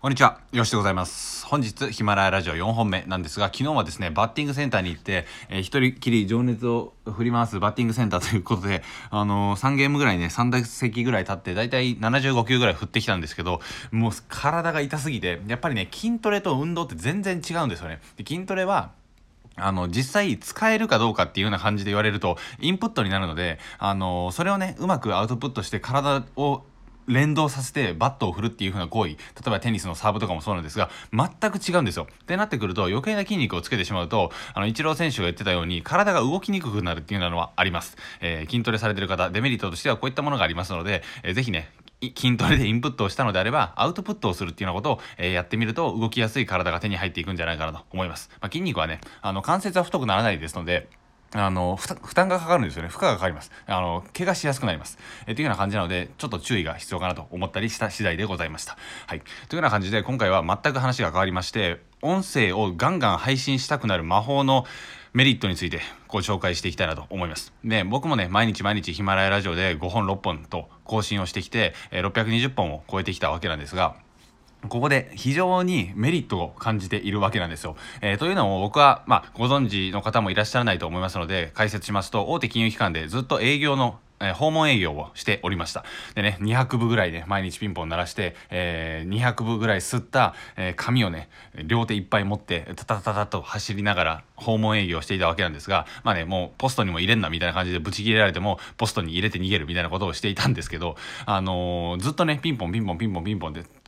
こんにちは、よしでございます。本日ヒマラヤラジオ4本目なんですが、昨日はですねバッティングセンターに行って、一人きり情熱を振り回すバッティングセンターということで、3ゲームぐらいね3打席ぐらい立ってだいたい75球ぐらい振ってきたんですけど、もう体が痛すぎて、やっぱりね筋トレと運動って全然違うんですよね。で筋トレは実際使えるかどうかっていうような感じで言われるとインプットになるので、それをねうまくアウトプットして体を連動させてバットを振るっていう風な行為、例えばテニスのサーブとかもそうなんですが、全く違うんですよ。ってなってくると余計な筋肉をつけてしまうと、イチロー選手が言ってたように体が動きにくくなるっていうのはあります。筋トレされてる方、デメリットとしてはこういったものがありますので、ぜひね筋トレでインプットをしたのであればアウトプットをするっていうようなことを、やってみると動きやすい体が手に入っていくんじゃないかなと思います。筋肉はね関節は太くならないですので負担がかかるんですよね。負荷がかかります。怪我しやすくなります。というような感じなので、ちょっと注意が必要かなと思ったりした次第でございました。はい。というような感じで、今回は全く話が変わりまして、音声をガンガン配信したくなる魔法のメリットについてご紹介していきたいなと思います。で、僕もね、毎日ヒマラヤラジオで5本6本と更新をしてきて、620本を超えてきたわけなんですが、ここで非常にメリットを感じているわけなんですよ。というのも僕は、ご存知の方もいらっしゃらないと思いますので解説しますと、大手金融機関でずっと営業の訪問営業をしておりました。でね、200部ぐらいね、毎日ピンポン鳴らして、200部ぐらい吸った、紙をね、両手いっぱい持って、タタタタと走りながら訪問営業をしていたわけなんですが、もうポストにも入れんなみたいな感じでブチ切れられても、ポストに入れて逃げるみたいなことをしていたんですけど、ずっとね、ピンポンで、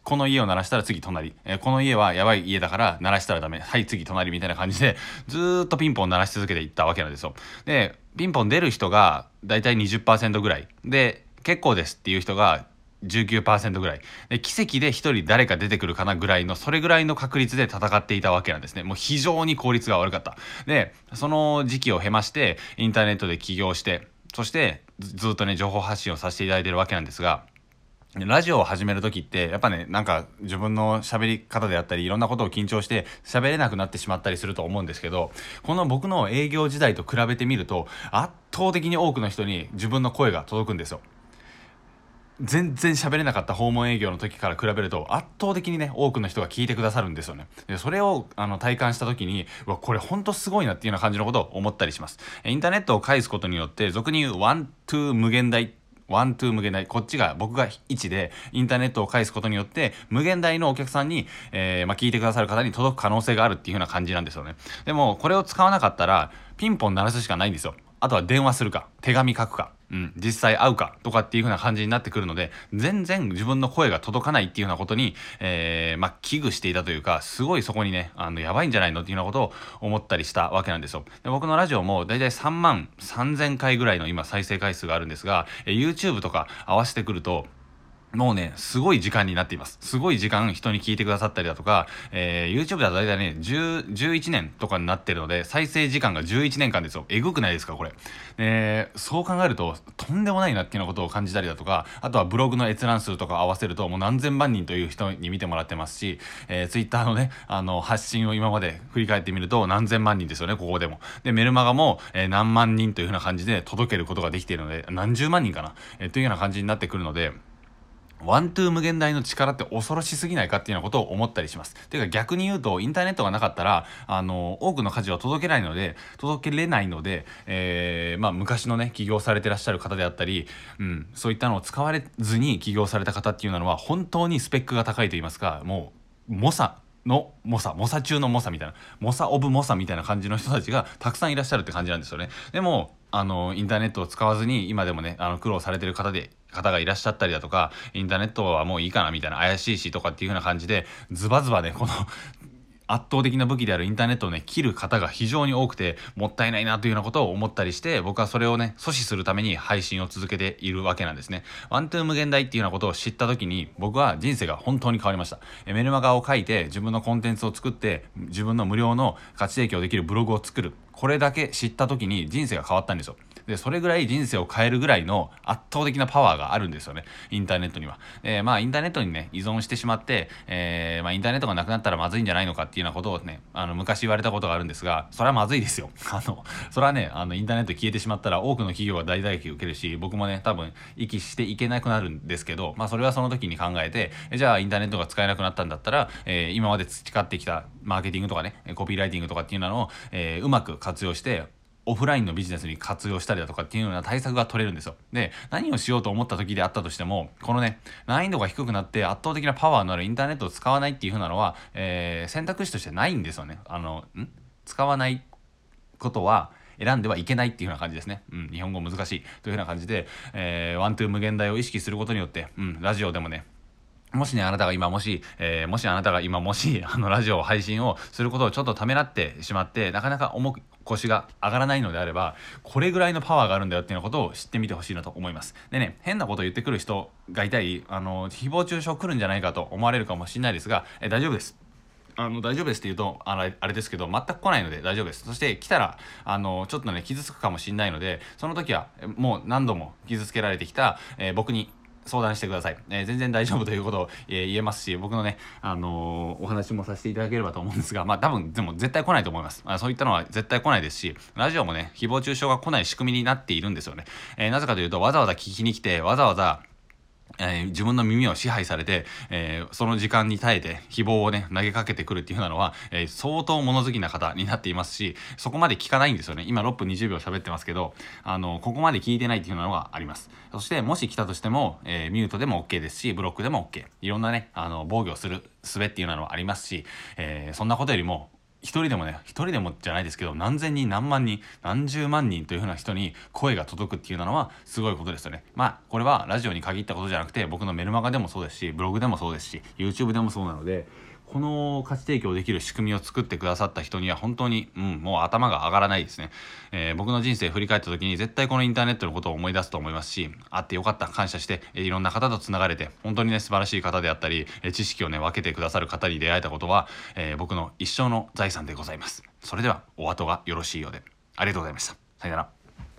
この家を鳴らしたら次隣、この家はやばい家だから鳴らしたらダメ、はい次隣みたいな感じで、ずーっとピンポン鳴らし続けていったわけなんですよ。で、ピンポン出る人がだいたい 20% ぐらいで、結構ですっていう人が 19% ぐらいで、奇跡で1人誰か出てくるかなぐらいの、それぐらいの確率で戦っていたわけなんですね。もう非常に効率が悪かった。で、その時期を経ましてインターネットで起業して、そしてずっとね情報発信をさせていただいてるわけなんですが、ラジオを始める時ってやっぱね、なんか自分の喋り方であったりいろんなことを緊張して喋れなくなってしまったりすると思うんですけど、この僕の営業時代と比べてみると圧倒的に多くの人に自分の声が届くんですよ。全然喋れなかった訪問営業の時から比べると圧倒的にね多くの人が聞いてくださるんですよね。で、それを体感した時に、うわこれほんとすごいなっていうような感じのことを思ったりします。インターネットを介すことによって、俗に言うワン・トゥー・無限大、こっちが僕が1で、インターネットを介すことによって無限大のお客さんに、聞いてくださる方に届く可能性があるっていう風な感じなんですよね。でもこれを使わなかったらピンポン鳴らすしかないんですよ。あとは電話するか、手紙書くか、実際会うかとかっていう風な感じになってくるので、全然自分の声が届かないっていう風なことに、危惧していたというか、すごいそこにねやばいんじゃないのっていうようなことを思ったりしたわけなんですよ。で、僕のラジオもだいたい33,000回ぐらいの今再生回数があるんですが、YouTube とか合わせてくるともうねすごい時間になっています。すごい時間人に聞いてくださったりだとか、YouTube だとだいたいね11年とかになってるので、再生時間が11年間ですよ。えぐくないですかこれ。そう考えるととんでもないなっていうようなことを感じたりだとか、あとはブログの閲覧数とか合わせるともう何千万人という人に見てもらってますし、Twitter のね発信を今まで振り返ってみると何千万人ですよね。ここでもでメルマガも、何万人というふうな感じで届けることができているので、何十万人かな、というような感じになってくるので、ワントゥー無限大の力って恐ろしすぎないかっていうようなことを思ったりします。ていうか逆に言うと、インターネットがなかったら多くの家事は届けれないので、昔のね起業されてらっしゃる方であったり、そういったのを使われずに起業された方っていうのは本当にスペックが高いと言いますか、もうモサみたいな感じの人たちがたくさんいらっしゃるって感じなんですよね。でもインターネットを使わずに今でもね苦労されてる方がいらっしゃったりだとか、インターネットはもういいかなみたいな、怪しいしとかっていう風な感じでズバズバねこの圧倒的な武器であるインターネットをね切る方が非常に多くて、もったいないなというようなことを思ったりして、僕はそれをね阻止するために配信を続けているわけなんですね。ワントゥー無限大っていうようなことを知った時に、僕は人生が本当に変わりました。メルマガを書いて自分のコンテンツを作って、自分の無料の価値提供できるブログを作る、これだけ知った時に人生が変わったんですよ。でそれぐらい人生を変えるぐらいの圧倒的なパワーがあるんですよね、インターネットには。インターネットにね依存してしまって、インターネットがなくなったらまずいんじゃないのかっていうようなことをね昔言われたことがあるんですが、それはまずいですよ。それはねインターネット消えてしまったら多くの企業が大打撃を受けるし、僕もね多分息していけなくなるんですけど、それはその時に考えて、じゃあインターネットが使えなくなったんだったら、今まで培ってきたマーケティングとかねコピーライティングとかっていうのを、うまく活用してオフラインのビジネスに活用したりだとかっていうような対策が取れるんですよ。で、何をしようと思った時であったとしても、このね難易度が低くなって圧倒的なパワーのあるインターネットを使わないっていう風なのは、選択肢としてないんですよね。使わないことは選んではいけないっていう風な感じですね。日本語難しいという風な感じで、ワントゥー無限大を意識することによって、ラジオでもね、もしあなたが今ラジオ配信をすることをちょっとためらってしまってなかなか重く腰が上がらないのであれば、これぐらいのパワーがあるんだよっていうことを知ってみてほしいなと思います。でね、変なことを言ってくる人がいたり誹謗中傷来るんじゃないかと思われるかもしれないですが、大丈夫です。大丈夫ですって言うとあれですけど、全く来ないので大丈夫です。そして来たらちょっとね傷つくかもしれないので、その時はもう何度も傷つけられてきた、僕に相談してください。全然大丈夫ということを、言えますし、僕のね、お話もさせていただければと思うんですが、多分でも絶対来ないと思います。そういったのは絶対来ないですし、ラジオもね誹謗中傷が来ない仕組みになっているんですよね。なぜかというと、わざわざ聞きに来てわざわざ自分の耳を支配されて、その時間に耐えて誹謗をね投げかけてくるっていうのは、相当物好きな方になっていますし、そこまで聞かないんですよね。今6分20秒喋ってますけど、ここまで聞いてないっていうのがあります。そしてもし来たとしても、ミュートでも OK ですし、ブロックでも OK、 いろんなね防御する術っていうのはありますし、そんなことよりも一人でもじゃないですけど、何千人何万人何十万人というふうな人に声が届くっていうのはすごいことですよね。これはラジオに限ったことじゃなくて、僕のメルマガでもそうですし、ブログでもそうですし、 YouTube でもそうなので、この価値提供できる仕組みを作ってくださった人には本当に、もう頭が上がらないですね。僕の人生振り返った時に絶対このインターネットのことを思い出すと思いますし、あってよかった、感謝していろんな方とつながれて、本当にね素晴らしい方であったり、知識をね分けてくださる方に出会えたことは、僕の一生の財産でございます。それではお後がよろしいようで。ありがとうございました。さよなら。